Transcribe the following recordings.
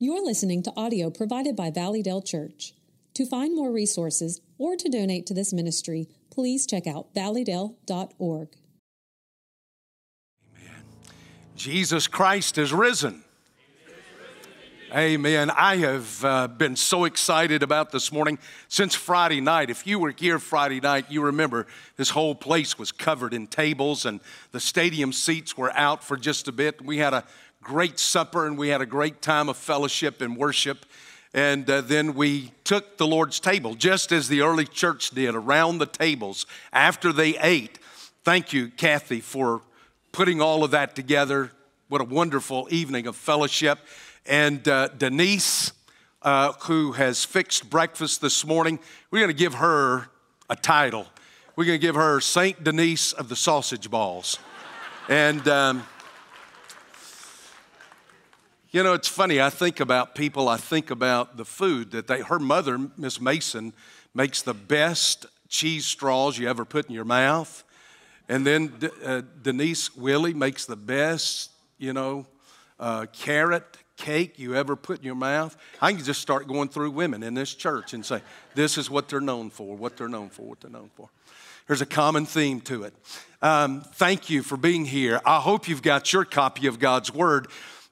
You're listening to audio provided by Valleydale Church. To find more resources or to donate to this ministry, please check out valleydale.org. Amen. Jesus Christ is risen. Amen. I have been so excited about this morning since Friday night. If you were here Friday night, you remember this whole place was covered in tables and the stadium seats were out for just a bit. We had a great supper and we had a great time of fellowship and worship. And then we took the Lord's table, just as the early church did, around the tables after they ate. Thank you, Kathy, for putting all of that together. What a wonderful evening of fellowship. And Denise, who has fixed breakfast this morning, we're going to give her a title. We're going to give her Saint Denise of the Sausage Balls. And, you know, it's funny. I think about people. I think about the food that her mother, Miss Mason, makes the best cheese straws you ever put in your mouth. And then Denise Willie makes the best, carrot cake you ever put in your mouth. I can just start going through women in this church and say, this is what they're known for, There's a common theme to it. Thank you for being here. I hope you've got your copy of God's Word.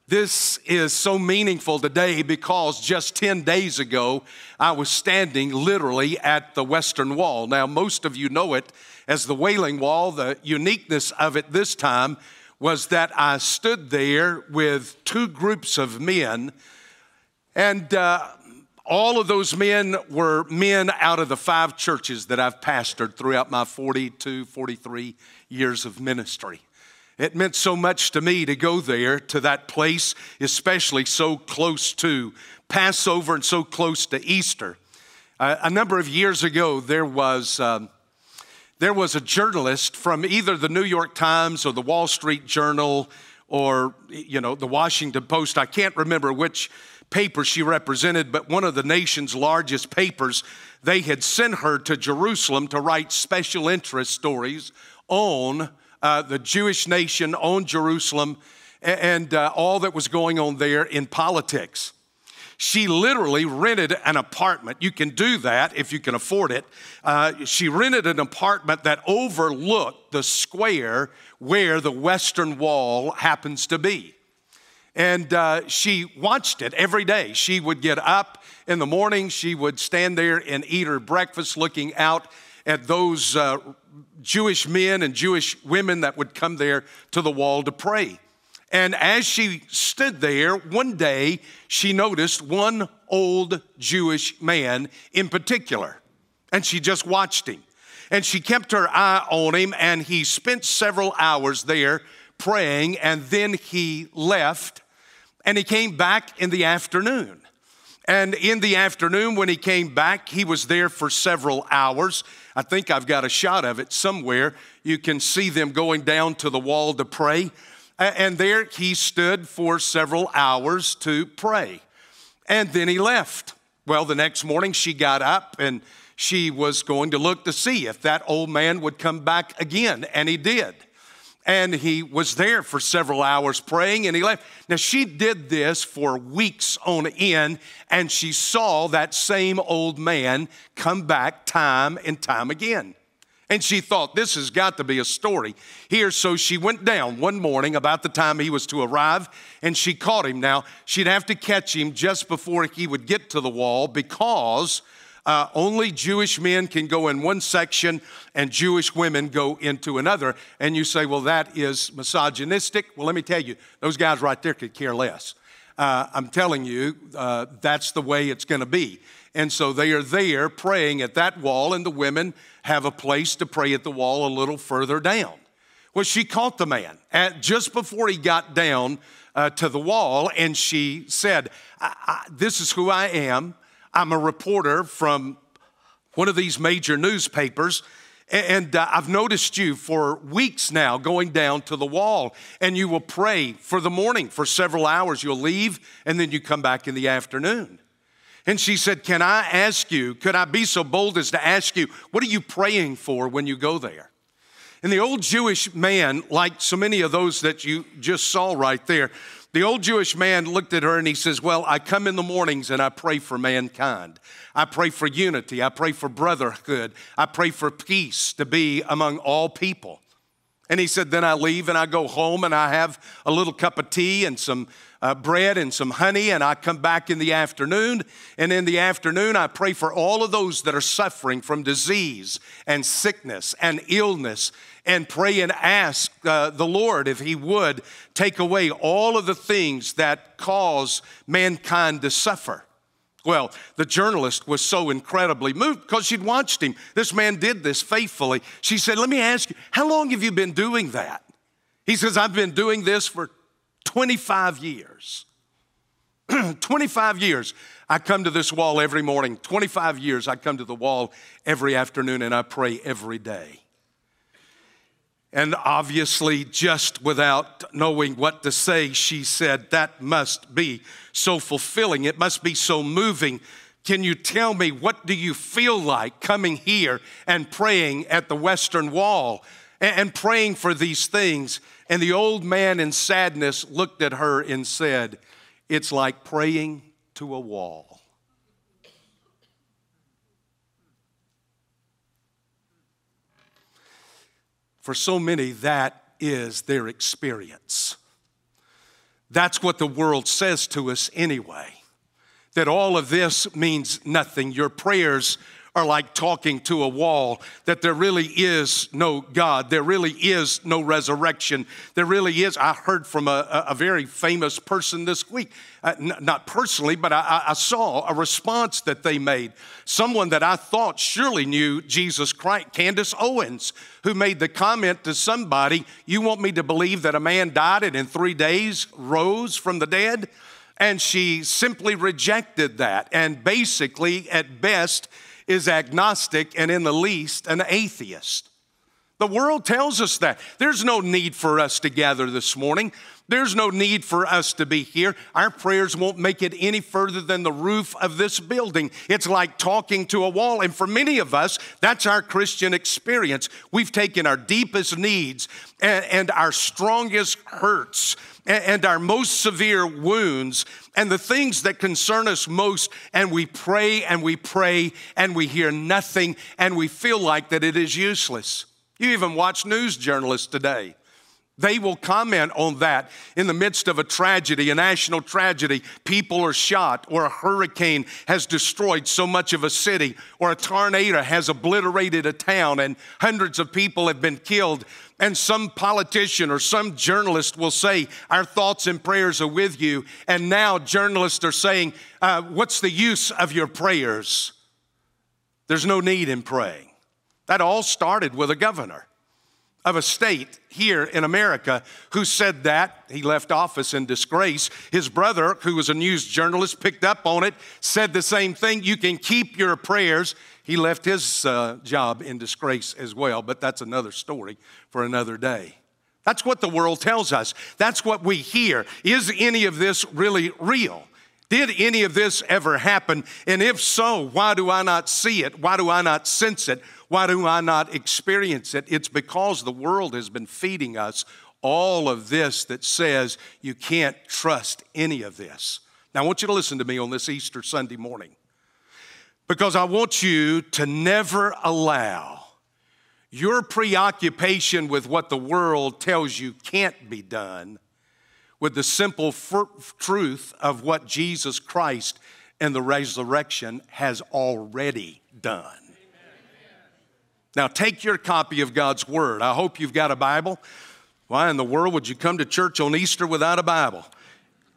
This is so meaningful today because just 10 days ago, I was standing literally at the Western Wall. Now, most of you know it as the Wailing Wall. The uniqueness of it this time was that I stood there with two groups of men, and all of those men were men out of the five churches that I've pastored throughout my 42, 43 years of ministry. It meant so much to me to go there, to that place, especially so close to Passover and so close to Easter. A number of years ago, there was a journalist from either the New York Times or the Wall Street Journal or, the Washington Post. I can't remember which paper she represented, but one of the nation's largest papers, they had sent her to Jerusalem to write special interest stories on the Jewish nation, on Jerusalem, and all that was going on there in politics. She literally rented an apartment. You can do that if you can afford it. She rented an apartment that overlooked the square where the Western Wall happens to be. And she watched it every day. She would get up in the morning. She would stand there and eat her breakfast looking out at those Jewish men and Jewish women that would come there to the wall to pray. And as she stood there, one day she noticed one old Jewish man in particular, and she just watched him. And she kept her eye on him, and he spent several hours there praying, and then he left, and he came back in the afternoon. And in the afternoon, when he came back, he was there for several hours. I think I've got a shot of it somewhere. You can see them going down to the wall to pray. And there he stood for several hours to pray. And then he left. Well, the next morning she got up and she was going to look to see if that old man would come back again. And he did. And he was there for several hours praying, and he left. Now, she did this for weeks on end, and she saw that same old man come back time and time again. And she thought, this has got to be a story here. So she went down one morning about the time he was to arrive, and she caught him. Now, she'd have to catch him just before he would get to the wall because only Jewish men can go in one section and Jewish women go into another. And you say, well, that is misogynistic. Well, let me tell you, those guys right there could care less. I'm telling you, that's the way it's going to be. And so they are there praying at that wall, and the women have a place to pray at the wall a little further down. Well, she caught the man just before he got down to the wall, and she said, this is who I am. I'm a reporter from one of these major newspapers, and I've noticed you for weeks now going down to the wall, and you will pray for the morning for several hours. You'll leave, and then you come back in the afternoon. And she said, could I be so bold as to ask you, what are you praying for when you go there? And the old Jewish man, like so many of those that you just saw right there, The old Jewish man looked at her and he says, well, I come in the mornings and I pray for mankind. I pray for unity. I pray for brotherhood. I pray for peace to be among all people. And he said, then I leave and I go home and I have a little cup of tea and some bread and some honey, and I come back in the afternoon, and in the afternoon I pray for all of those that are suffering from disease and sickness and illness, and pray and ask the Lord if he would take away all of the things that cause mankind to suffer. Well, the journalist was so incredibly moved because she'd watched him. This man did this faithfully. She said, let me ask you, how long have you been doing that? He says, I've been doing this for 25 years. 25 years. I come to this wall every morning. 25 years I come to the wall every afternoon and I pray every day. And obviously, just without knowing what to say, she said, that must be so fulfilling. It must be so moving. Can you tell me, what do you feel like coming here and praying at the Western Wall and praying for these things? And the old man in sadness looked at her and said, it's like praying to a wall. For so many, that is their experience. That's what the world says to us anyway, that all of this means nothing. Your prayers are like talking to a wall, that there really is no God. There really is no resurrection. There really is. I heard from a very famous person this week, not personally, but I saw a response that they made. Someone that I thought surely knew Jesus Christ, Candace Owens, who made the comment to somebody, you want me to believe that a man died and in 3 days rose from the dead? And she simply rejected that and basically at best is agnostic and in the least an atheist. The world tells us that. There's no need for us to gather this morning. There's no need for us to be here. Our prayers won't make it any further than the roof of this building. It's like talking to a wall. And for many of us, that's our Christian experience. We've taken our deepest needs and our strongest hurts and our most severe wounds and the things that concern us most, and we pray and we pray and we hear nothing and we feel like that it is useless. You even watch news journalists today. They will comment on that in the midst of a tragedy, a national tragedy. People are shot, or a hurricane has destroyed so much of a city, or a tornado has obliterated a town, and hundreds of people have been killed. And some politician or some journalist will say, our thoughts and prayers are with you. And now journalists are saying, what's the use of your prayers? There's no need in praying. That all started with a governor of a state here in America who said that. He left office in disgrace. His brother, who was a news journalist, picked up on it, said the same thing. You can keep your prayers. He left his job in disgrace as well, but that's another story for another day. That's what the world tells us. That's what we hear. Is any of this really real? Did any of this ever happen? And if so, why do I not see it? Why do I not sense it? Why do I not experience it? It's because the world has been feeding us all of this that says you can't trust any of this. Now, I want you to listen to me on this Easter Sunday morning, because I want you to never allow your preoccupation with what the world tells you can't be done with the simple truth of what Jesus Christ and the resurrection has already done. Amen. Now, take your copy of God's Word. I hope you've got a Bible. Why in the world would you come to church on Easter without a Bible?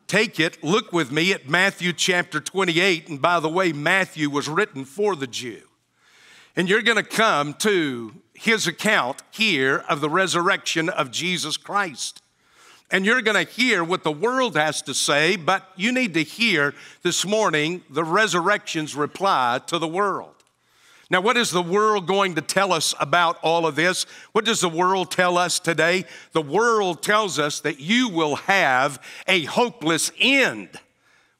Take it, look with me at Matthew chapter 28. And by the way, Matthew was written for the Jew. And you're going to come to his account here of the resurrection of Jesus Christ. And you're going to hear what the world has to say, but you need to hear this morning the resurrection's reply to the world. Now, what is the world going to tell us about all of this? What does the world tell us today? The world tells us that you will have a hopeless end,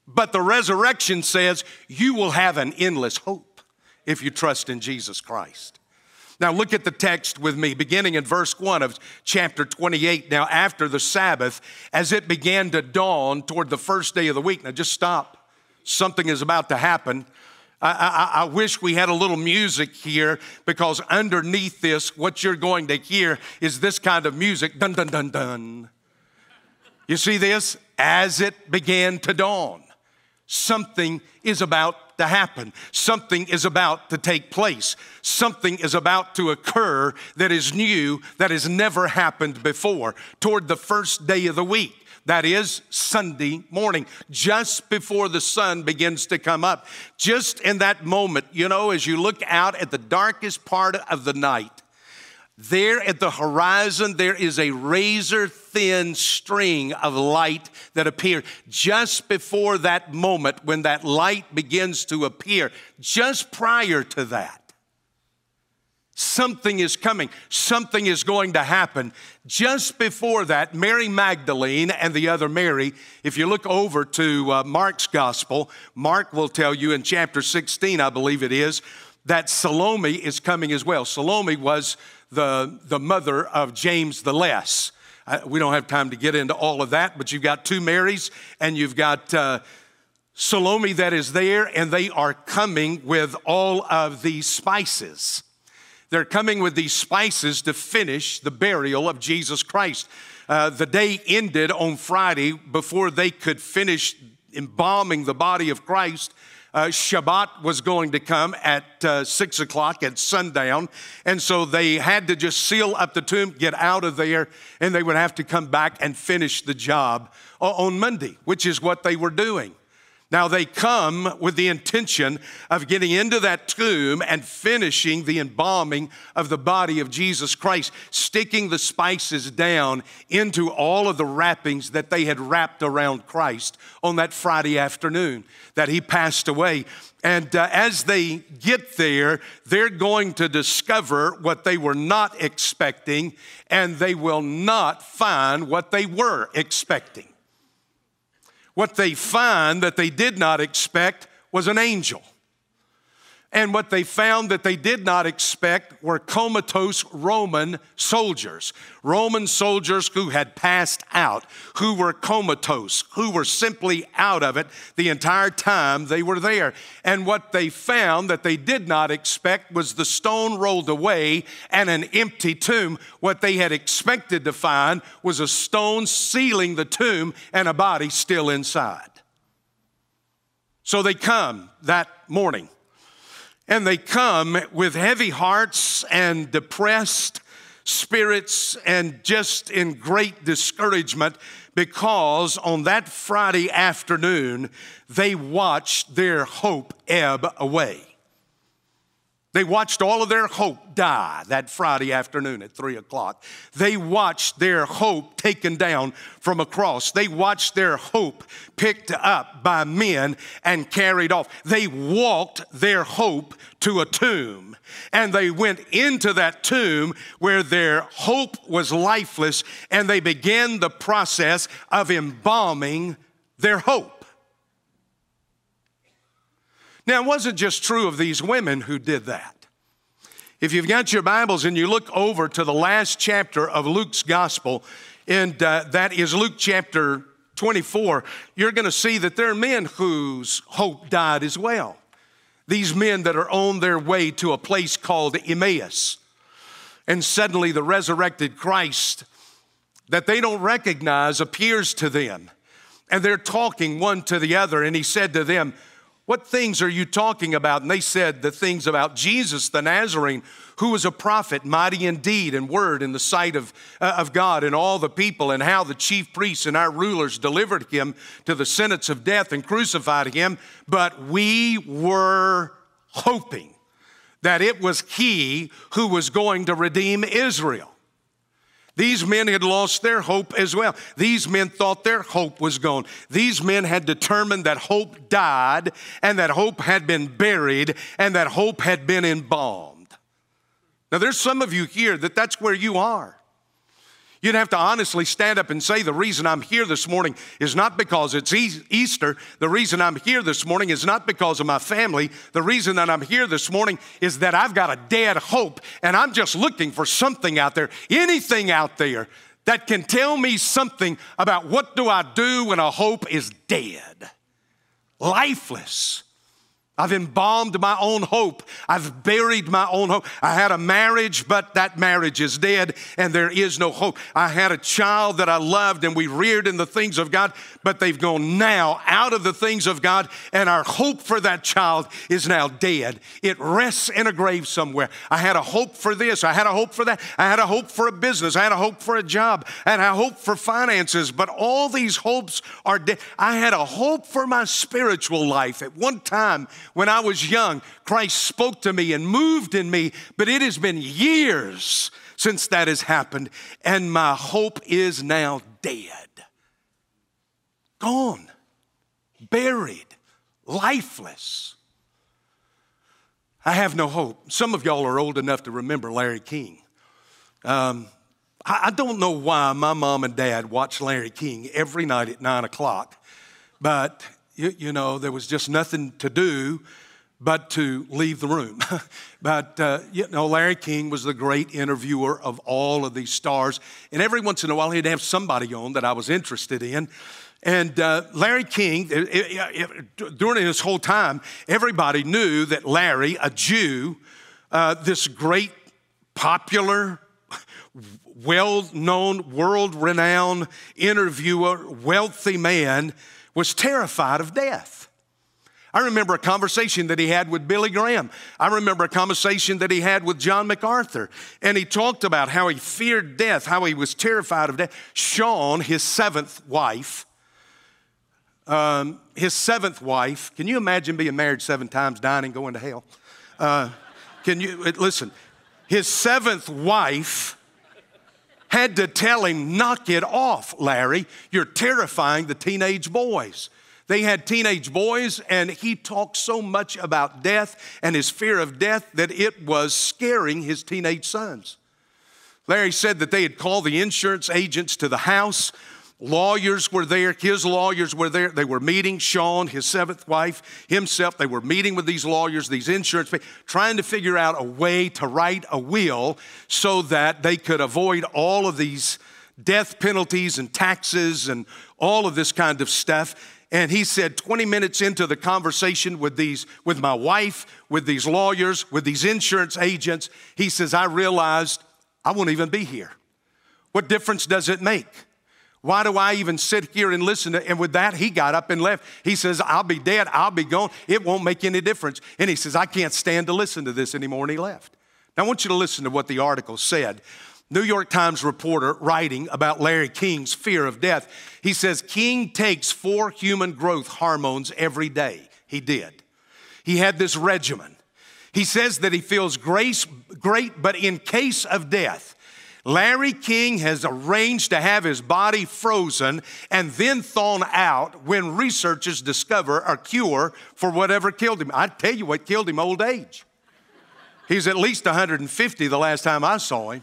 but the resurrection says you will have an endless hope if you trust in Jesus Christ. Now look at the text with me, beginning in verse 1 of chapter 28. Now after the Sabbath, as it began to dawn toward the first day of the week. Now just stop. Something is about to happen. I wish we had a little music here, because underneath this, what you're going to hear is this kind of music. Dun, dun, dun, dun. You see this? As it began to dawn, something is about to happen. Something is about to take place. Something is about to occur that is new, that has never happened before, toward the first day of the week. That is Sunday morning, just before the sun begins to come up. Just in that moment, you know, as you look out at the darkest part of the night, there at the horizon, there is a razor-thin string of light that appears. Just before that moment when that light begins to appear, just prior to that, something is coming. Something is going to happen. Just before that, Mary Magdalene and the other Mary, if you look over to Mark's gospel, Mark will tell you in chapter 16, I believe it is, that Salome is coming as well. Salome was the mother of James the Less. We don't have time to get into all of that, but you've got two Marys, and you've got Salome that is there, and they are coming with all of these spices. They're coming with these spices to finish the burial of Jesus Christ. The day ended on Friday. Before they could finish embalming the body of Christ, Shabbat was going to come at 6 o'clock at sundown. And so they had to just seal up the tomb, get out of there, and they would have to come back and finish the job on Monday, which is what they were doing. Now, they come with the intention of getting into that tomb and finishing the embalming of the body of Jesus Christ, sticking the spices down into all of the wrappings that they had wrapped around Christ on that Friday afternoon that he passed away. And as they get there, they're going to discover what they were not expecting, and they will not find what they were expecting. What they find that they did not expect was an angel. And what they found that they did not expect were comatose Roman soldiers who had passed out, who were comatose, who were simply out of it the entire time they were there. And what they found that they did not expect was the stone rolled away and an empty tomb. What they had expected to find was a stone sealing the tomb and a body still inside. So they come that morning. And they come with heavy hearts and depressed spirits and just in great discouragement, because on that Friday afternoon, they watched their hope ebb away. They watched all of their hope die that Friday afternoon at 3 o'clock. They watched their hope taken down from a cross. They watched their hope picked up by men and carried off. They walked their hope to a tomb, and they went into that tomb where their hope was lifeless, and they began the process of embalming their hope. Now, it wasn't just true of these women who did that. If you've got your Bibles and you look over to the last chapter of Luke's gospel, and that is Luke chapter 24, you're going to see that there are men whose hope died as well. These men that are on their way to a place called Emmaus. And suddenly the resurrected Christ that they don't recognize appears to them. And they're talking one to the other, and he said to them, "What things are you talking about?" And they said, "The things about Jesus the Nazarene, who was a prophet, mighty in deed and word in the sight of God and all the people, and how the chief priests and our rulers delivered him to the sentence of death and crucified him. But we were hoping that it was he who was going to redeem Israel." These men had lost their hope as well. These men thought their hope was gone. These men had determined that hope died, and that hope had been buried, and that hope had been embalmed. Now, there's some of you here that's where you are. You'd have to honestly stand up and say, the reason I'm here this morning is not because it's Easter. The reason I'm here this morning is not because of my family. The reason that I'm here this morning is that I've got a dead hope, and I'm just looking for something out there, anything out there that can tell me something about what do I do when a hope is dead, lifeless. I've embalmed my own hope. I've buried my own hope. I had a marriage, but that marriage is dead, and there is no hope. I had a child that I loved, and we reared in the things of God, but they've gone now out of the things of God, and our hope for that child is now dead. It rests in a grave somewhere. I had a hope for this. I had a hope for that. I had a hope for a business. I had a hope for a job. I had a hope for finances, but all these hopes are dead. I had a hope for my spiritual life at one time. When I was young, Christ spoke to me and moved in me, but it has been years since that has happened, and my hope is now dead. Gone, buried, lifeless. I have no hope. Some of y'all are old enough to remember Larry King. I don't know why my mom and dad watched Larry King every night at 9 o'clock, but you know, there was just nothing to do but to leave the room. But Larry King was the great interviewer of all of these stars. And every once in a while, he'd have somebody on that I was interested in. And Larry King, during his whole time, everybody knew that Larry, a Jew, this great, popular, well-known, world-renowned interviewer, wealthy man, was terrified of death. I remember a conversation that he had with Billy Graham. I remember a conversation that he had with John MacArthur. And he talked about how he feared death, how he was terrified of death. Sean, his seventh wife, can you imagine being married 7 times, dying and going to hell? Listen, his seventh wife had to tell him, knock it off, Larry. You're terrifying the teenage boys. They had teenage boys, and he talked so much about death and his fear of death that it was scaring his teenage sons. Larry said that they had called the insurance agents to the house. Lawyers were there. His lawyers were there. They were meeting Sean, his seventh wife, himself. They were meeting with these lawyers, these insurance people, trying to figure out a way to write a will so that they could avoid all of these death penalties and taxes and all of this kind of stuff. And he said, 20 minutes into the conversation with my wife, with these lawyers, with these insurance agents, he says, I realized I won't even be here. What difference does it make? Why do I even sit here and listen to? And with that, he got up and left. He says, I'll be dead. I'll be gone. It won't make any difference. And he says, I can't stand to listen to this anymore. And he left. Now, I want you to listen to what the article said. New York Times reporter writing about Larry King's fear of death. He says, King takes 4 human growth hormones every day. He did. He had this regimen. He says that he feels great, but in case of death, Larry King has arranged to have his body frozen and then thawed out when researchers discover a cure for whatever killed him. I tell you what killed him, old age. He's at least 150 the last time I saw him.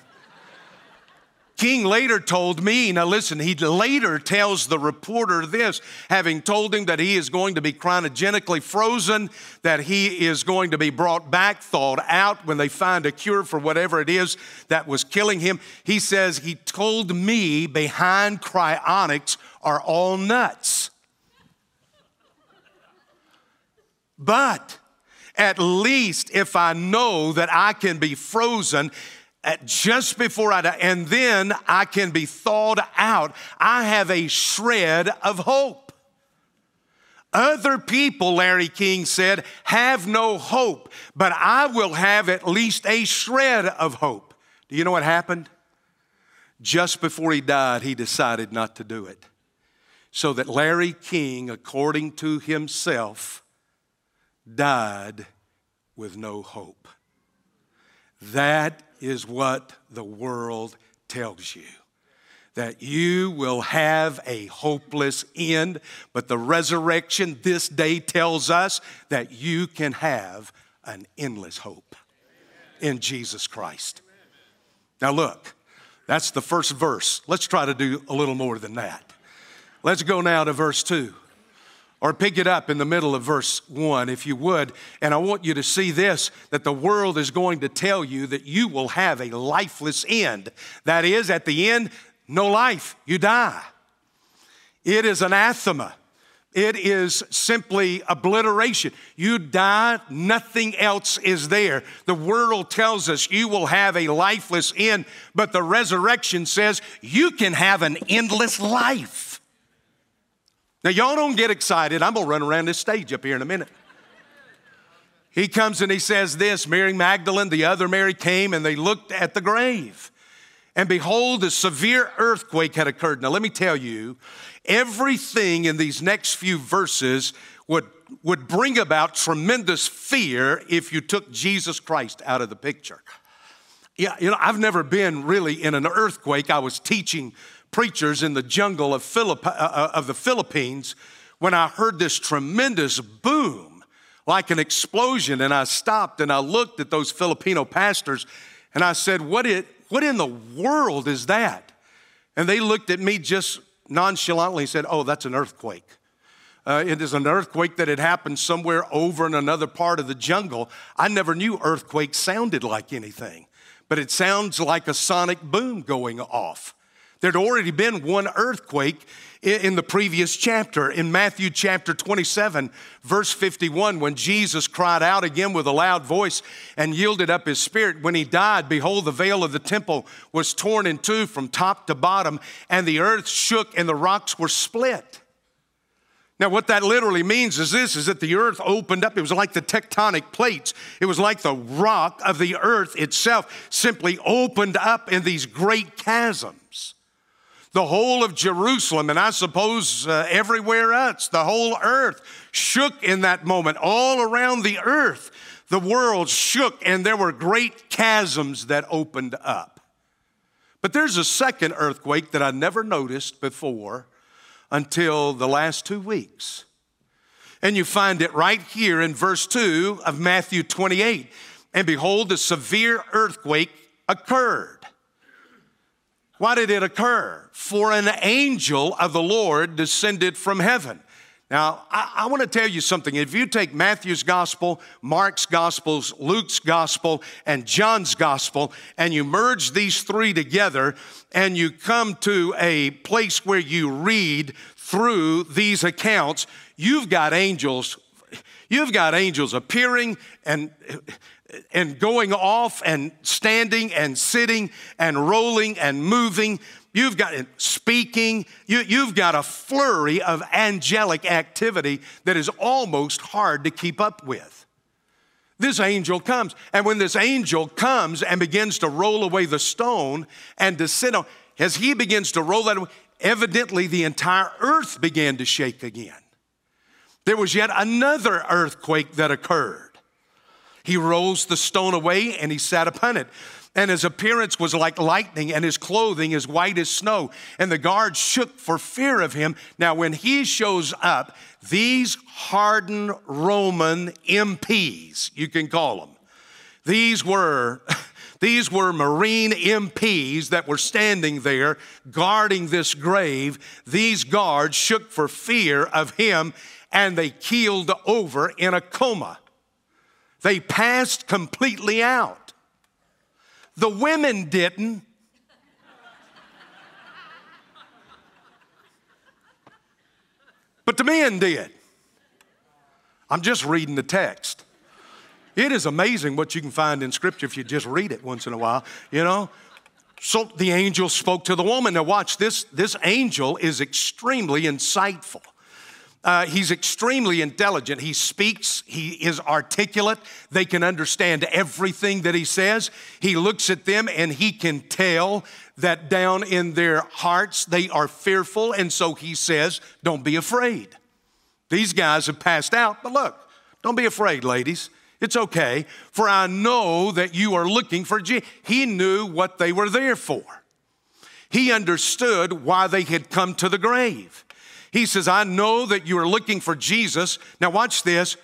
King later told me, now listen, he later tells the reporter this, having told him that he is going to be cryogenically frozen, that he is going to be brought back, thawed out when they find a cure for whatever it is that was killing him. He says, he told me behind cryonics are all nuts. But at least if I know that I can be frozen, just before I die, and then I can be thawed out, I have a shred of hope. Other people, Larry King said, have no hope, but I will have at least a shred of hope. Do you know what happened? Just before he died, he decided not to do it. So that Larry King, according to himself, died with no hope. That is what the world tells you, that you will have a hopeless end, but the resurrection this day tells us that you can have an endless hope in Jesus Christ. Now look, That's the first verse. Let's try to do a little more than that. Let's go now to verse 2, or pick it up in the middle of verse 1, if you would. And I want you to see this, that the world is going to tell you that you will have a lifeless end. That is, at the end, no life. You die. It is anathema. It is simply obliteration. You die, nothing else is there. The world tells us you will have a lifeless end, but the resurrection says you can have an endless life. Now, y'all don't get excited. I'm gonna run around this stage up here in a minute. He comes and he says this, Mary Magdalene, the other Mary came and they looked at the grave. And behold, a severe earthquake had occurred. Now, let me tell you, everything in these next few verses would bring about tremendous fear if you took Jesus Christ out of the picture. Yeah, you know, I've never been really in an earthquake. I was teaching preachers in the jungle of the Philippines when I heard this tremendous boom, like an explosion, and I stopped and I looked at those Filipino pastors and I said, What in the world is that? And they looked at me just nonchalantly and said, oh, that's an earthquake. It is an earthquake that had happened somewhere over in another part of the jungle. I never knew earthquakes sounded like anything, but it sounds like a sonic boom going off. There'd already been one earthquake in the previous chapter, in Matthew chapter 27, verse 51, when Jesus cried out again with a loud voice and yielded up his spirit. When he died, behold, the veil of the temple was torn in two from top to bottom, and the earth shook and the rocks were split. Now, what that literally means is this, is that the earth opened up. It was like the tectonic plates. It was like the rock of the earth itself simply opened up in these great chasms. The whole of Jerusalem, and I suppose everywhere else, the whole earth shook in that moment. All around the earth, the world shook, and there were great chasms that opened up. But there's a second earthquake that I never noticed before until the last 2 weeks. And you find it right here in verse 2 of Matthew 28. And behold, a severe earthquake occurred. Why did it occur? For an angel of the Lord descended from heaven. Now, I want to tell you something. If you take Matthew's gospel, Mark's gospels, Luke's gospel, and John's gospel, and you merge these three together, and you come to a place where you read through these accounts, you've got angels appearing and going off and standing and sitting and rolling and moving. You've got speaking. You've got a flurry of angelic activity that is almost hard to keep up with. This angel comes. And when this angel comes and begins to roll away the stone and to sit on, as he begins to roll that away, evidently the entire earth began to shake again. There was yet another earthquake that occurred. He rolls the stone away, and he sat upon it. And his appearance was like lightning, and his clothing as white as snow. And the guards shook for fear of him. Now, when he shows up, these hardened Roman MPs, you can call them, these were Marine MPs that were standing there guarding this grave. These guards shook for fear of him, and they keeled over in a coma. They passed completely out. The women didn't. But the men did. I'm just reading the text. It is amazing what you can find in Scripture if you just read it once in a while, you know. So the angel spoke to the woman. Now watch, this angel is extremely insightful. He's extremely intelligent. He speaks. He is articulate. They can understand everything that he says. He looks at them, and he can tell that down in their hearts they are fearful, and so he says, don't be afraid. These guys have passed out, but look, don't be afraid, ladies. It's okay, for I know that you are looking for Jesus. He knew what they were there for. He understood why they had come to the grave. He says, I know that you are looking for Jesus. Now watch this.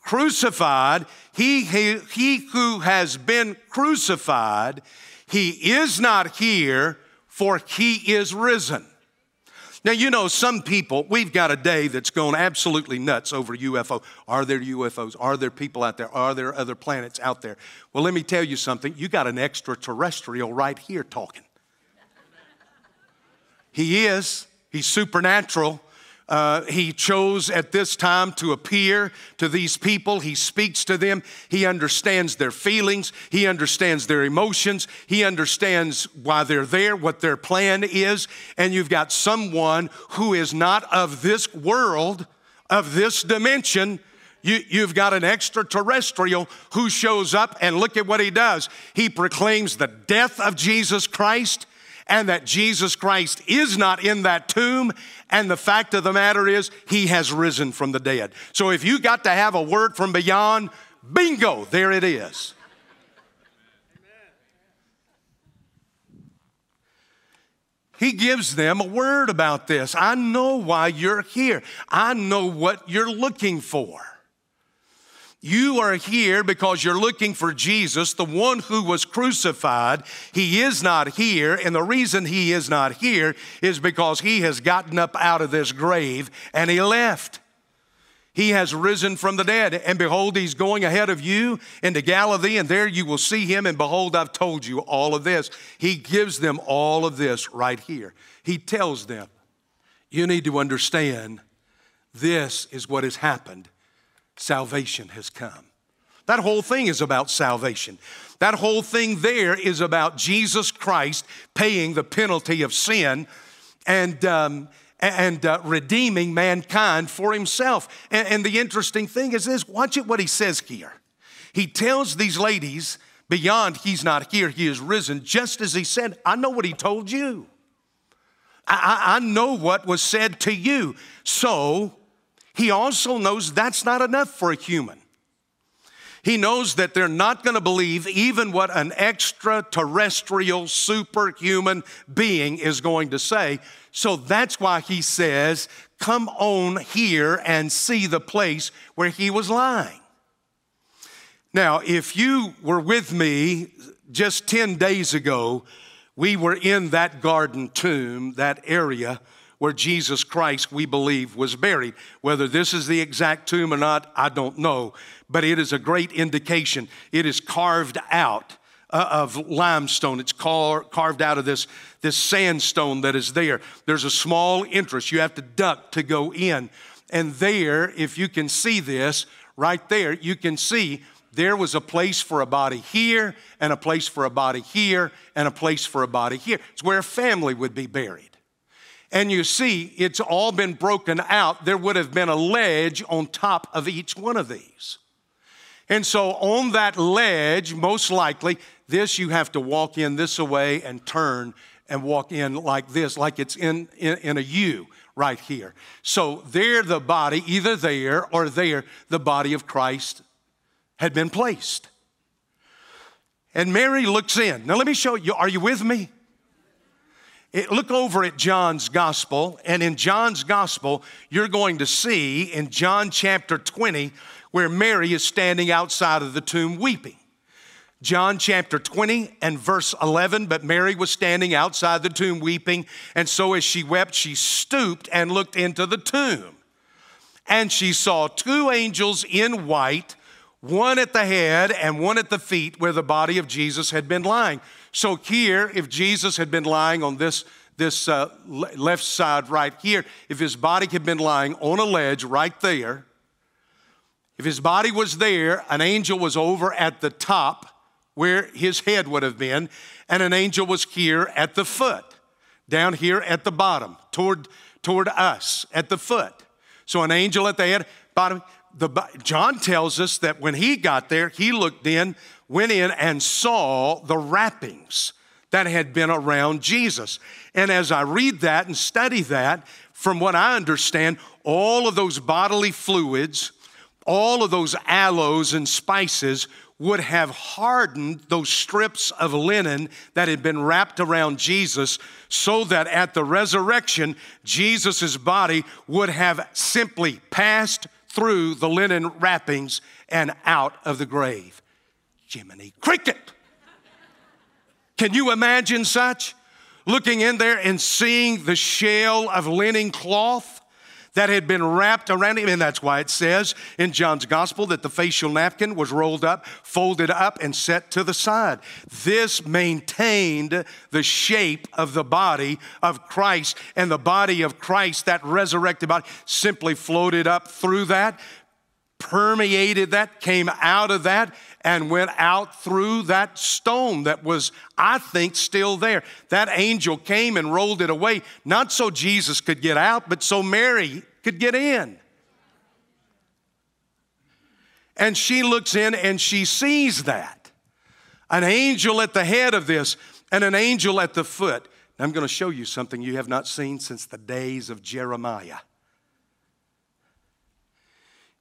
Crucified, he who has been crucified, He is not here, for he is risen. Now, you know, some people, we've got a day that's gone absolutely nuts over UFO. Are there UFOs? Are there people out there? Are there other planets out there? Well, let me tell you something. You got an extraterrestrial right here talking. He is. He's supernatural. He chose at this time to appear to these people. He speaks to them. He understands their feelings. He understands their emotions. He understands why they're there, what their plan is. And you've got someone who is not of this world, of this dimension. You've got an extraterrestrial who shows up, and look at what he does. He proclaims the death of Jesus Christ, and that Jesus Christ is not in that tomb, and the fact of the matter is he has risen from the dead. So if you got to have a word from beyond, bingo, there it is. Amen. He gives them a word about this. I know why you're here. I know what you're looking for. You are here because you're looking for Jesus, the one who was crucified. He is not here, and the reason he is not here is because he has gotten up out of this grave and he left. He has risen from the dead, and behold, he's going ahead of you into Galilee, and there you will see him, and behold, I've told you all of this. He gives them all of this right here. He tells them, you need to understand this is what has happened. Salvation has come. That whole thing is about salvation. That whole thing there is about Jesus Christ paying the penalty of sin and redeeming mankind for himself. And the interesting thing is this, watch it what he says here. He tells these ladies, beyond he's not here, he is risen, just as he said, I know what he told you. I know what was said to you. So he also knows that's not enough for a human. He knows that they're not going to believe even what an extraterrestrial superhuman being is going to say. So that's why he says, come on here and see the place where he was lying. Now, if you were with me just 10 days ago, we were in that garden tomb, that area where Jesus Christ, we believe, was buried. Whether this is the exact tomb or not, I don't know, but it is a great indication. It is carved out of limestone. It's carved out of this sandstone that is there. There's a small entrance. You have to duck to go in. And there, if you can see this, right there, you can see there was a place for a body here, and a place for a body here, and a place for a body here. It's where a family would be buried. And you see, it's all been broken out. There would have been a ledge on top of each one of these. And so on that ledge, most likely, this you have to walk in this way and turn and walk in like this, like it's in a U right here. So there the body, either there or there, the body of Christ had been placed. And Mary looks in. Now let me show you, are you with me? Look over at John's gospel, and in John's gospel, you're going to see in John chapter 20 where Mary is standing outside of the tomb weeping. John chapter 20 and verse 11, but Mary was standing outside the tomb weeping, and so as she wept, she stooped and looked into the tomb. And she saw two angels in white, one at the head and one at the feet where the body of Jesus had been lying. So here, if Jesus had been lying on this left side right here, if his body had been lying on a ledge right there, if his body was there, an angel was over at the top where his head would have been, and an angel was here at the foot, down here at the bottom, toward us, at the foot. So an angel at the head, bottom. John tells us that when he got there, he looked in, went in and saw the wrappings that had been around Jesus. And as I read that and study that, from what I understand, all of those bodily fluids, all of those aloes and spices would have hardened those strips of linen that had been wrapped around Jesus, so that at the resurrection, Jesus' body would have simply passed through the linen wrappings and out of the grave. Jiminy cricket. Can you imagine such? Looking in there and seeing the shell of linen cloth that had been wrapped around him. And that's why it says in John's gospel that the facial napkin was rolled up, folded up, and set to the side. This maintained the shape of the body of Christ, and the body of Christ, that resurrected body, simply floated up through that, permeated that, came out of that, and went out through that stone that was, I think, still there. That angel came and rolled it away, not so Jesus could get out, but so Mary could get in. And she looks in and she sees that. An angel at the head of this and an angel at the foot. Now, I'm going to show you something you have not seen since the days of Jeremiah.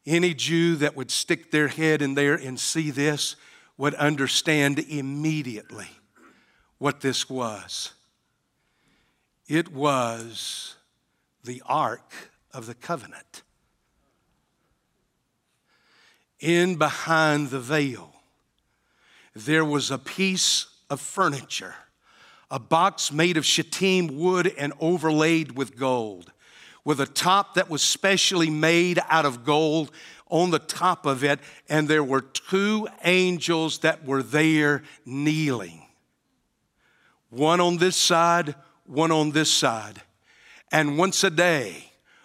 Any Jew that would stick their head in there and see this would understand immediately what this was. It was the Ark of the Covenant. In behind the veil, there was a piece of furniture, a box made of shittim wood and overlaid with gold, with a top that was specially made out of gold on the top of it, and there were two angels that were there kneeling. One on this side, one on this side. And once a day,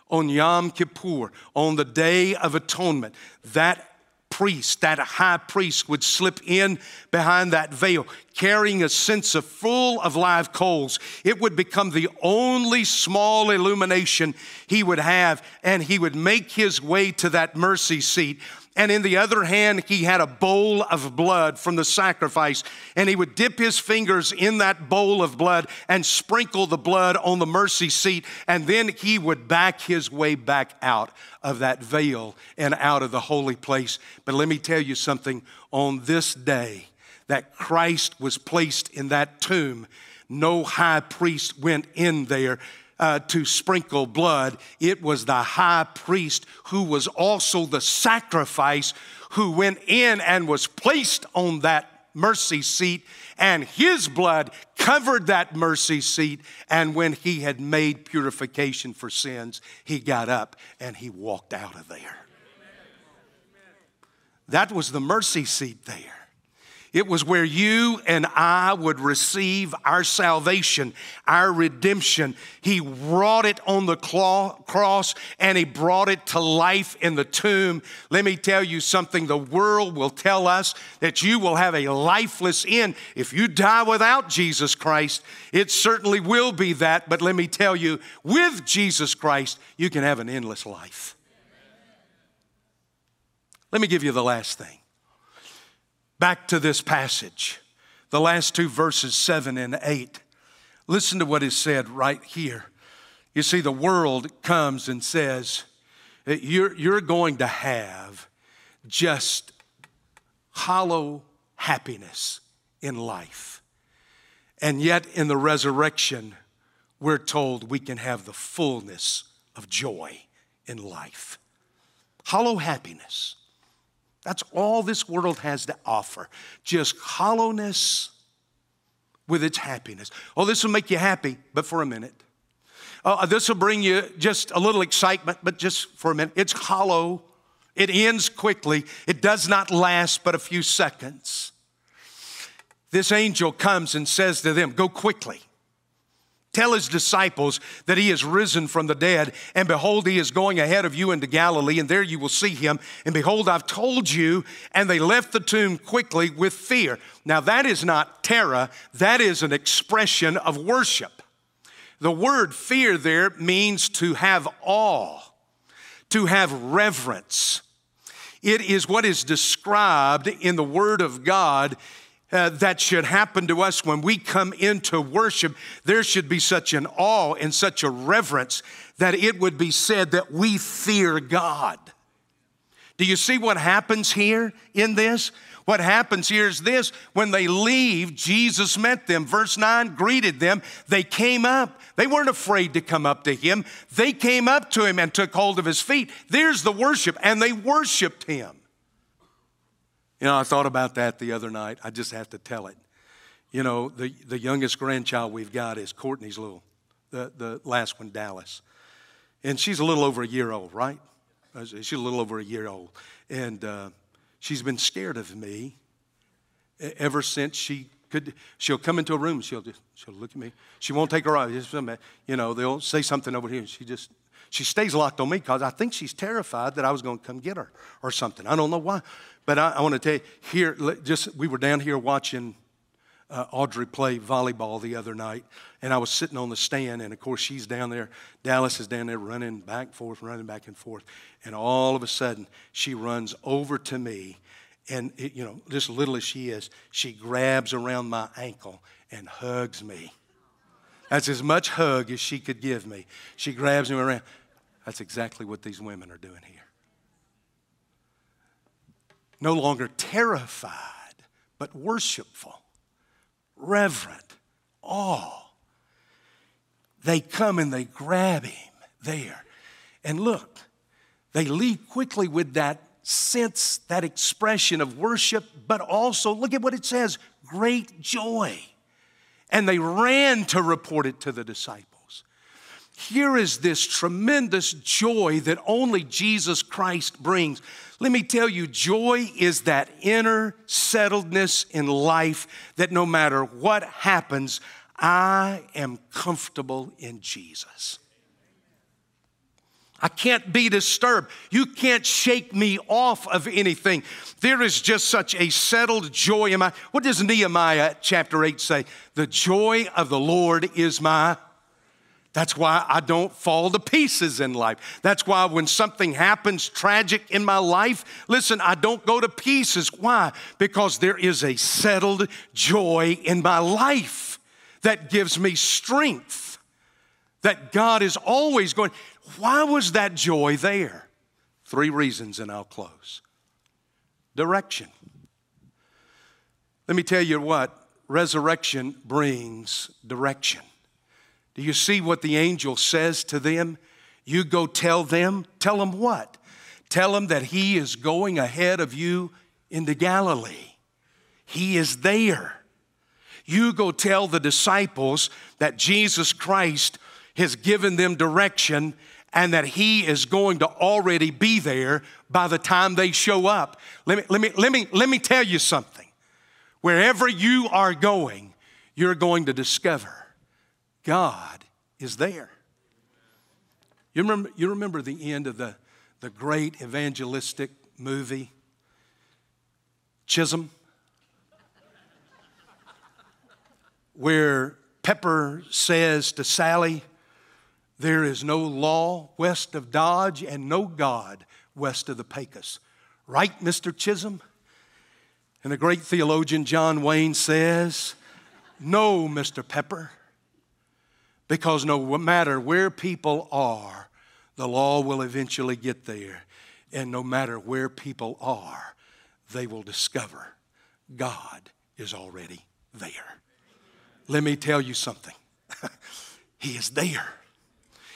on Yom Kippur, on the Day of Atonement, that priest, that high priest, would slip in behind that veil, carrying a censer full of live coals. It would become the only small illumination he would have, and he would make his way to that mercy seat. And in the other hand, he had a bowl of blood from the sacrifice, and he would dip his fingers in that bowl of blood and sprinkle the blood on the mercy seat, and then he would back his way back out of that veil and out of the holy place. But let me tell you something. On this day that Christ was placed in that tomb, no high priest went in there to sprinkle blood. It was the high priest, who was also the sacrifice, who went in and was placed on that mercy seat, and his blood covered that mercy seat. And when he had made purification for sins, he got up and he walked out of there. Amen. That was the mercy seat there. It was where you and I would receive our salvation, our redemption. He wrought it on the cross, and he brought it to life in the tomb. Let me tell you something. The world will tell us that you will have a lifeless end if you die without Jesus Christ. It certainly will be that, but let me tell you, with Jesus Christ, you can have an endless life. Let me give you the last thing. Back to this passage, the last two verses, 7 and 8. Listen to what is said right here. You see, the world comes and says, you're going to have just hollow happiness in life. And yet in the resurrection, we're told we can have the fullness of joy in life. Hollow happiness. That's all this world has to offer, just hollowness with its happiness. Oh, this will make you happy, but for a minute. This will bring you just a little excitement, but just for a minute. It's hollow. It ends quickly. It does not last but a few seconds. This angel comes and says to them, go quickly. Tell his disciples that he is risen from the dead, and behold, he is going ahead of you into Galilee, and there you will see him. And behold, I've told you. And they left the tomb quickly with fear. Now, that is not terror. That is an expression of worship. The word fear there means to have awe, to have reverence. It is what is described in the Word of God. That should happen to us when we come into worship. There should be such an awe and such a reverence that it would be said that we fear God. Do you see what happens here in this? What happens here is this. When they leave, Jesus met them. Verse 9, greeted them. They came up. They weren't afraid to come up to him. They came up to him and took hold of his feet. There's the worship, and they worshiped him. You know, I thought about that the other night. I just have to tell it. You know, the youngest grandchild we've got is Courtney's little, the last one, Dallas. And she's a little over a year old, right? She's a little over a year old. And she's been scared of me ever since she could. She'll come into a room. She'll look at me. She won't take her eyes. You know, they'll say something over here. And she stays locked on me because I think she's terrified that I was going to come get her or something. I don't know why. But I want to tell you, here, we were down here watching Audrey play volleyball the other night, and I was sitting on the stand, and of course she's down there, Dallas is down there running back and forth, and all of a sudden she runs over to me, and it, you know, just little as she is, she grabs around my ankle and hugs me. That's as much hug as she could give me. She grabs me around. That's exactly what these women are doing here. No longer terrified, but worshipful. Reverent, awe. They come and they grab him there. And look, they leave quickly with that sense, that expression of worship, but also, look at what it says, great joy. And they ran to report it to the disciples. Here is this tremendous joy that only Jesus Christ brings. Let me tell you, joy is that inner settledness in life that no matter what happens, I am comfortable in Jesus. I can't be disturbed. You can't shake me off of anything. There is just such a settled joy in my... What does Nehemiah chapter 8 say? The joy of the Lord is my... That's why I don't fall to pieces in life. That's why when something happens tragic in my life, listen, I don't go to pieces. Why? Because there is a settled joy in my life that gives me strength, that God is always going. Why was that joy there? 3 reasons, and I'll close. Direction. Let me tell you what, resurrection brings direction. Do you see what the angel says to them? You go tell them. Tell them what? Tell them that he is going ahead of you into Galilee. He is there. You go tell the disciples that Jesus Christ has given them direction and that he is going to already be there by the time they show up. Let me tell you something. Wherever you are going, you're going to discover God is there. You remember the end of the great evangelistic movie, Chisholm, where Pepper says to Sally, there is no law west of Dodge and no God west of the Pecos. Right, Mr. Chisholm? And the great theologian John Wayne says, no, Mr. Pepper. Because no matter where people are, the law will eventually get there. And no matter where people are, they will discover God is already there. Let me tell you something. He is there.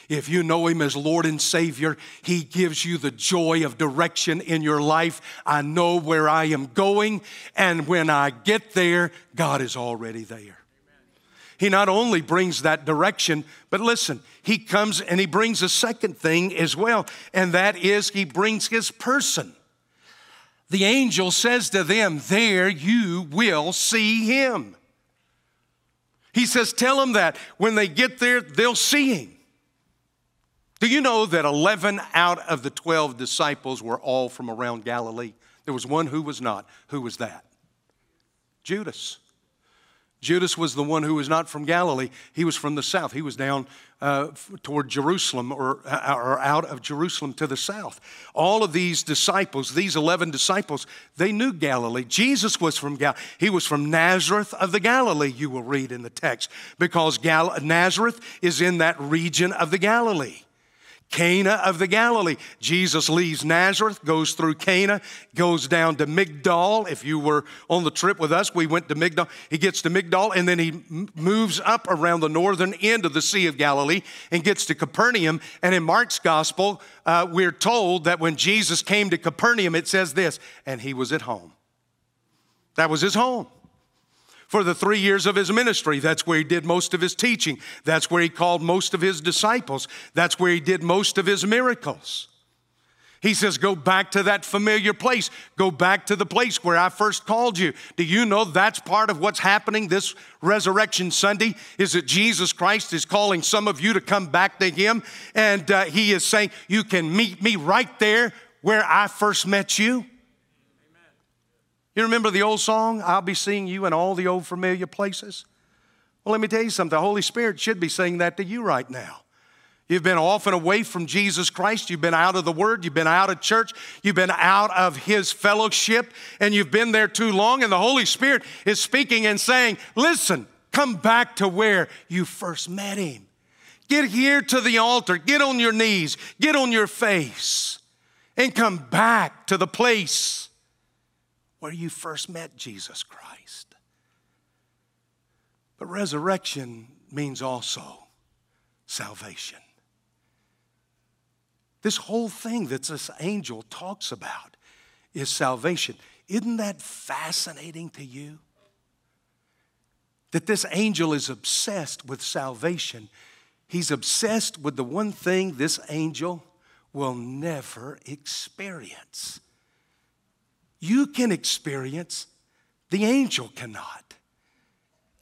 If you know him as Lord and Savior, he gives you the joy of direction in your life. I know where I am going, and when I get there, God is already there. He not only brings that direction, but listen, he comes and he brings a second thing as well, and that is he brings his person. The angel says to them, there you will see him. He says, tell them that when they get there, they'll see him. Do you know that 11 out of the 12 disciples were all from around Galilee? There was one who was not. Who was that? Judas. Judas was the one who was not from Galilee. He was from the south. He was down toward Jerusalem or out of Jerusalem to the south. All of these disciples, these 11 disciples, they knew Galilee. Jesus was from Galilee. He was from Nazareth of the Galilee, you will read in the text, because Nazareth is in that region of the Galilee. Cana of the Galilee. Jesus leaves Nazareth, goes through Cana, goes down to Migdol. If you were on the trip with us, we went to Migdol. He gets to Migdol, and then he moves up around the northern end of the Sea of Galilee and gets to Capernaum. And in Mark's gospel, we're told that when Jesus came to Capernaum, it says this, and he was at home. That was his home. for the 3 years of his ministry. That's where he did most of his teaching. That's where he called most of his disciples. That's where he did most of his miracles. He says, go back to that familiar place. Go back to the place where I first called you. Do you know that's part of what's happening this Resurrection Sunday, is that Jesus Christ is calling some of you to come back to him, and he is saying, you can meet me right there where I first met you. Amen. You remember the old song, I'll be seeing you in all the old familiar places? Well, let me tell you something. The Holy Spirit should be saying that to you right now. You've been off and away from Jesus Christ. You've been out of the Word. You've been out of church. You've been out of his fellowship, and you've been there too long, and the Holy Spirit is speaking and saying, listen, come back to where you first met him. Get here to the altar. Get on your knees. Get on your face, and come back to the place where you first met Jesus Christ. But resurrection means also salvation. This whole thing that this angel talks about is salvation. Isn't that fascinating to you? That this angel is obsessed with salvation. He's obsessed with the one thing this angel will never experience. You can experience, the angel cannot.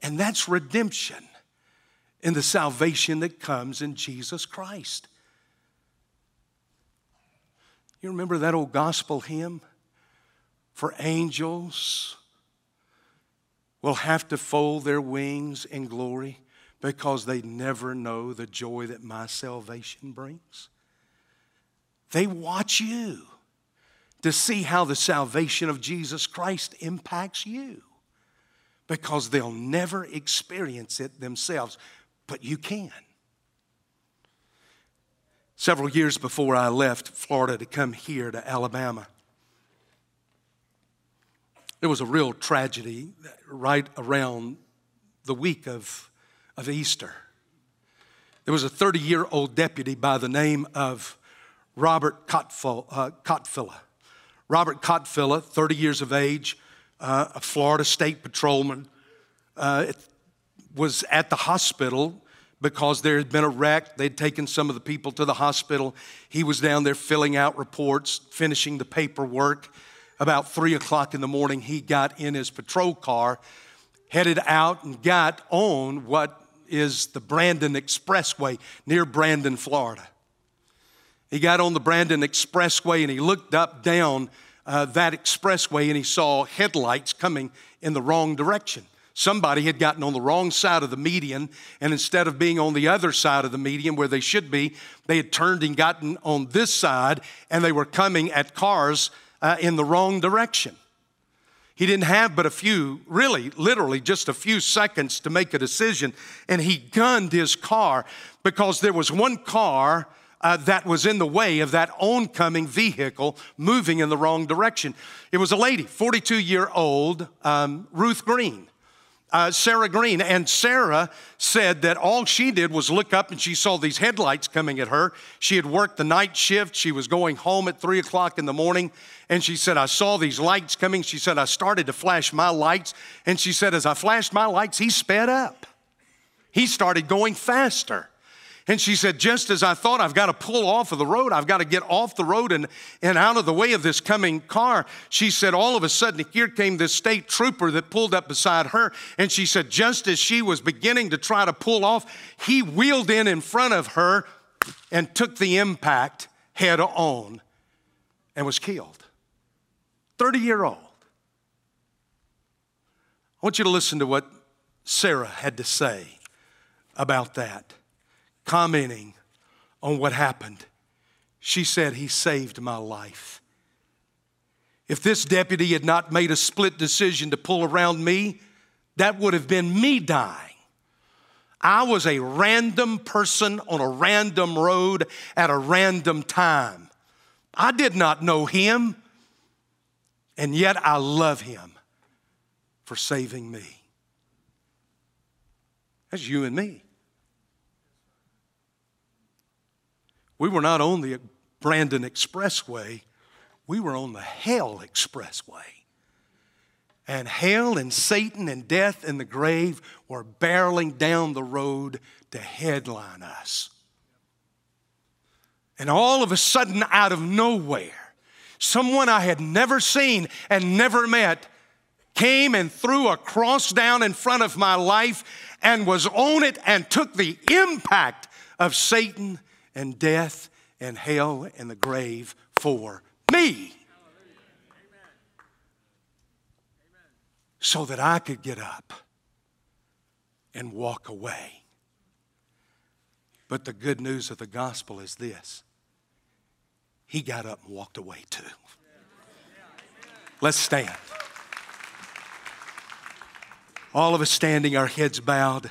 And that's redemption and the salvation that comes in Jesus Christ. You remember that old gospel hymn? For angels will have to fold their wings in glory because they never know the joy that my salvation brings. They watch you to see how the salvation of Jesus Christ impacts you because they'll never experience it themselves, but you can. Several years before I left Florida to come here to Alabama, there was a real tragedy right around the week of Easter. There was a 30-year-old deputy by the name of Robert Kotfilla. Robert Kotfilla, 30 years of age, a Florida state patrolman, was at the hospital because there had been a wreck. They'd taken some of the people to the hospital. He was down there filling out reports, finishing the paperwork. About 3 o'clock in the morning, he got in his patrol car, headed out, and got on what is the Brandon Expressway near Brandon, Florida. He got on the Brandon Expressway, and he looked up down that expressway, and he saw headlights coming in the wrong direction. Somebody had gotten on the wrong side of the median, and instead of being on the other side of the median where they should be, they had turned and gotten on this side, and they were coming at cars in the wrong direction. He didn't have but a few, really, literally just a few seconds to make a decision, and he gunned his car because there was one car that was in the way of that oncoming vehicle moving in the wrong direction. It was a lady, 42-year-old Ruth Green. Sarah Green, and Sarah said that all she did was look up and she saw these headlights coming at her. She had worked the night shift. She was going home at 3 o'clock in the morning, and she said, I saw these lights coming. She said, I started to flash my lights, and she said, as I flashed my lights, he sped up. He started going faster. And she said, just as I thought, I've got to pull off of the road. I've got to get off the road and out of the way of this coming car. She said, all of a sudden, here came this state trooper that pulled up beside her. And she said, just as she was beginning to try to pull off, he wheeled in front of her and took the impact head on and was killed. 30-year-old. I want you to listen to what Sarah had to say about that, commenting on what happened. She said, he saved my life. If this deputy had not made a split decision to pull around me, that would have been me dying. I was a random person on a random road at a random time. I did not know him, and yet I love him for saving me. That's you and me. We were not on the Brandon Expressway. We were on the Hell Expressway. And hell and Satan and death and the grave were barreling down the road to headline us. And all of a sudden, out of nowhere, someone I had never seen and never met came and threw a cross down in front of my life and was on it and took the impact of Satan and death and hell and the grave for me. So that I could get up and walk away. But the good news of the gospel is this. He got up and walked away too. Let's stand. All of us standing, our heads bowed.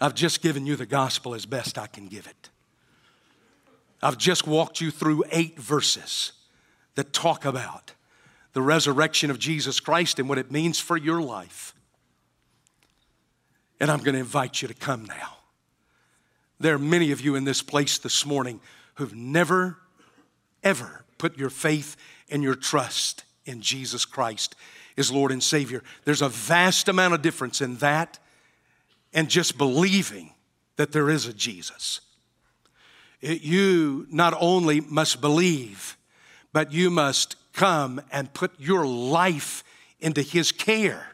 I've just given you the gospel as best I can give it. I've just walked you through 8 verses that talk about the resurrection of Jesus Christ and what it means for your life. And I'm going to invite you to come now. There are many of you in this place this morning who've never, ever put your faith and your trust in Jesus Christ as Lord and Savior. There's a vast amount of difference in that and just believing that there is a Jesus. You not only must believe, but you must come and put your life into His care.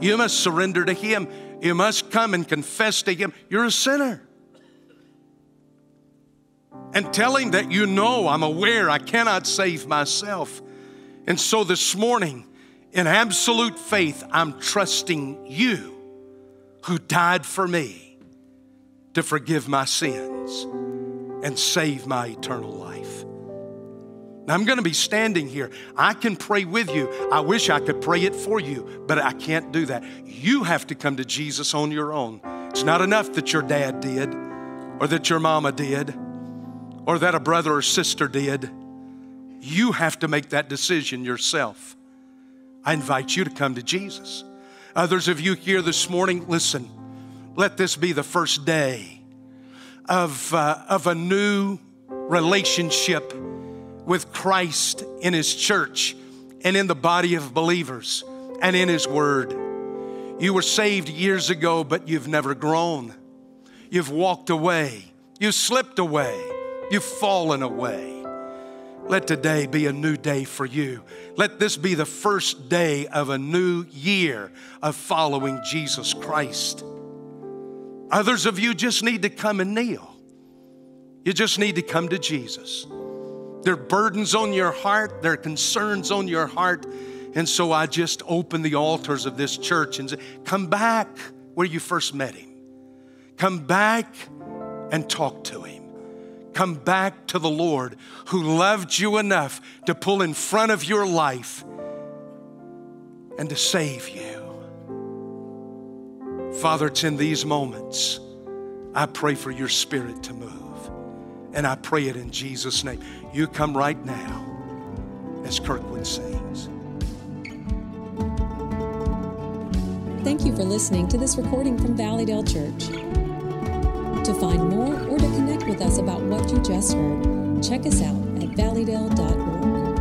You must surrender to Him. You must come and confess to Him. You're a sinner. And tell Him that you know, I'm aware, I cannot save myself. And so this morning, in absolute faith, I'm trusting you who died for me to forgive my sins and save my eternal life. Now, I'm going to be standing here. I can pray with you. I wish I could pray it for you, but I can't do that. You have to come to Jesus on your own. It's not enough that your dad did or that your mama did or that a brother or sister did. You have to make that decision yourself. I invite you to come to Jesus. Others of you here this morning, listen, let this be the first day of a new relationship with Christ in His church and in the body of believers and in His word. You were saved years ago, but you've never grown. You've walked away. You've slipped away. You've fallen away. Let today be a new day for you. Let this be the first day of a new year of following Jesus Christ. Others of you just need to come and kneel. You just need to come to Jesus. There are burdens on your heart. There are concerns on your heart. And so I just open the altars of this church and say, come back where you first met Him. Come back and talk to Him. Come back to the Lord who loved you enough to pull in front of your life and to save you. Father, it's in these moments I pray for your Spirit to move. And I pray it in Jesus' name. You come right now as Kirkwood sings. Thank you for listening to this recording from Valleydale Church. To find more or to connect with us about what you just heard, check us out at valleydale.org.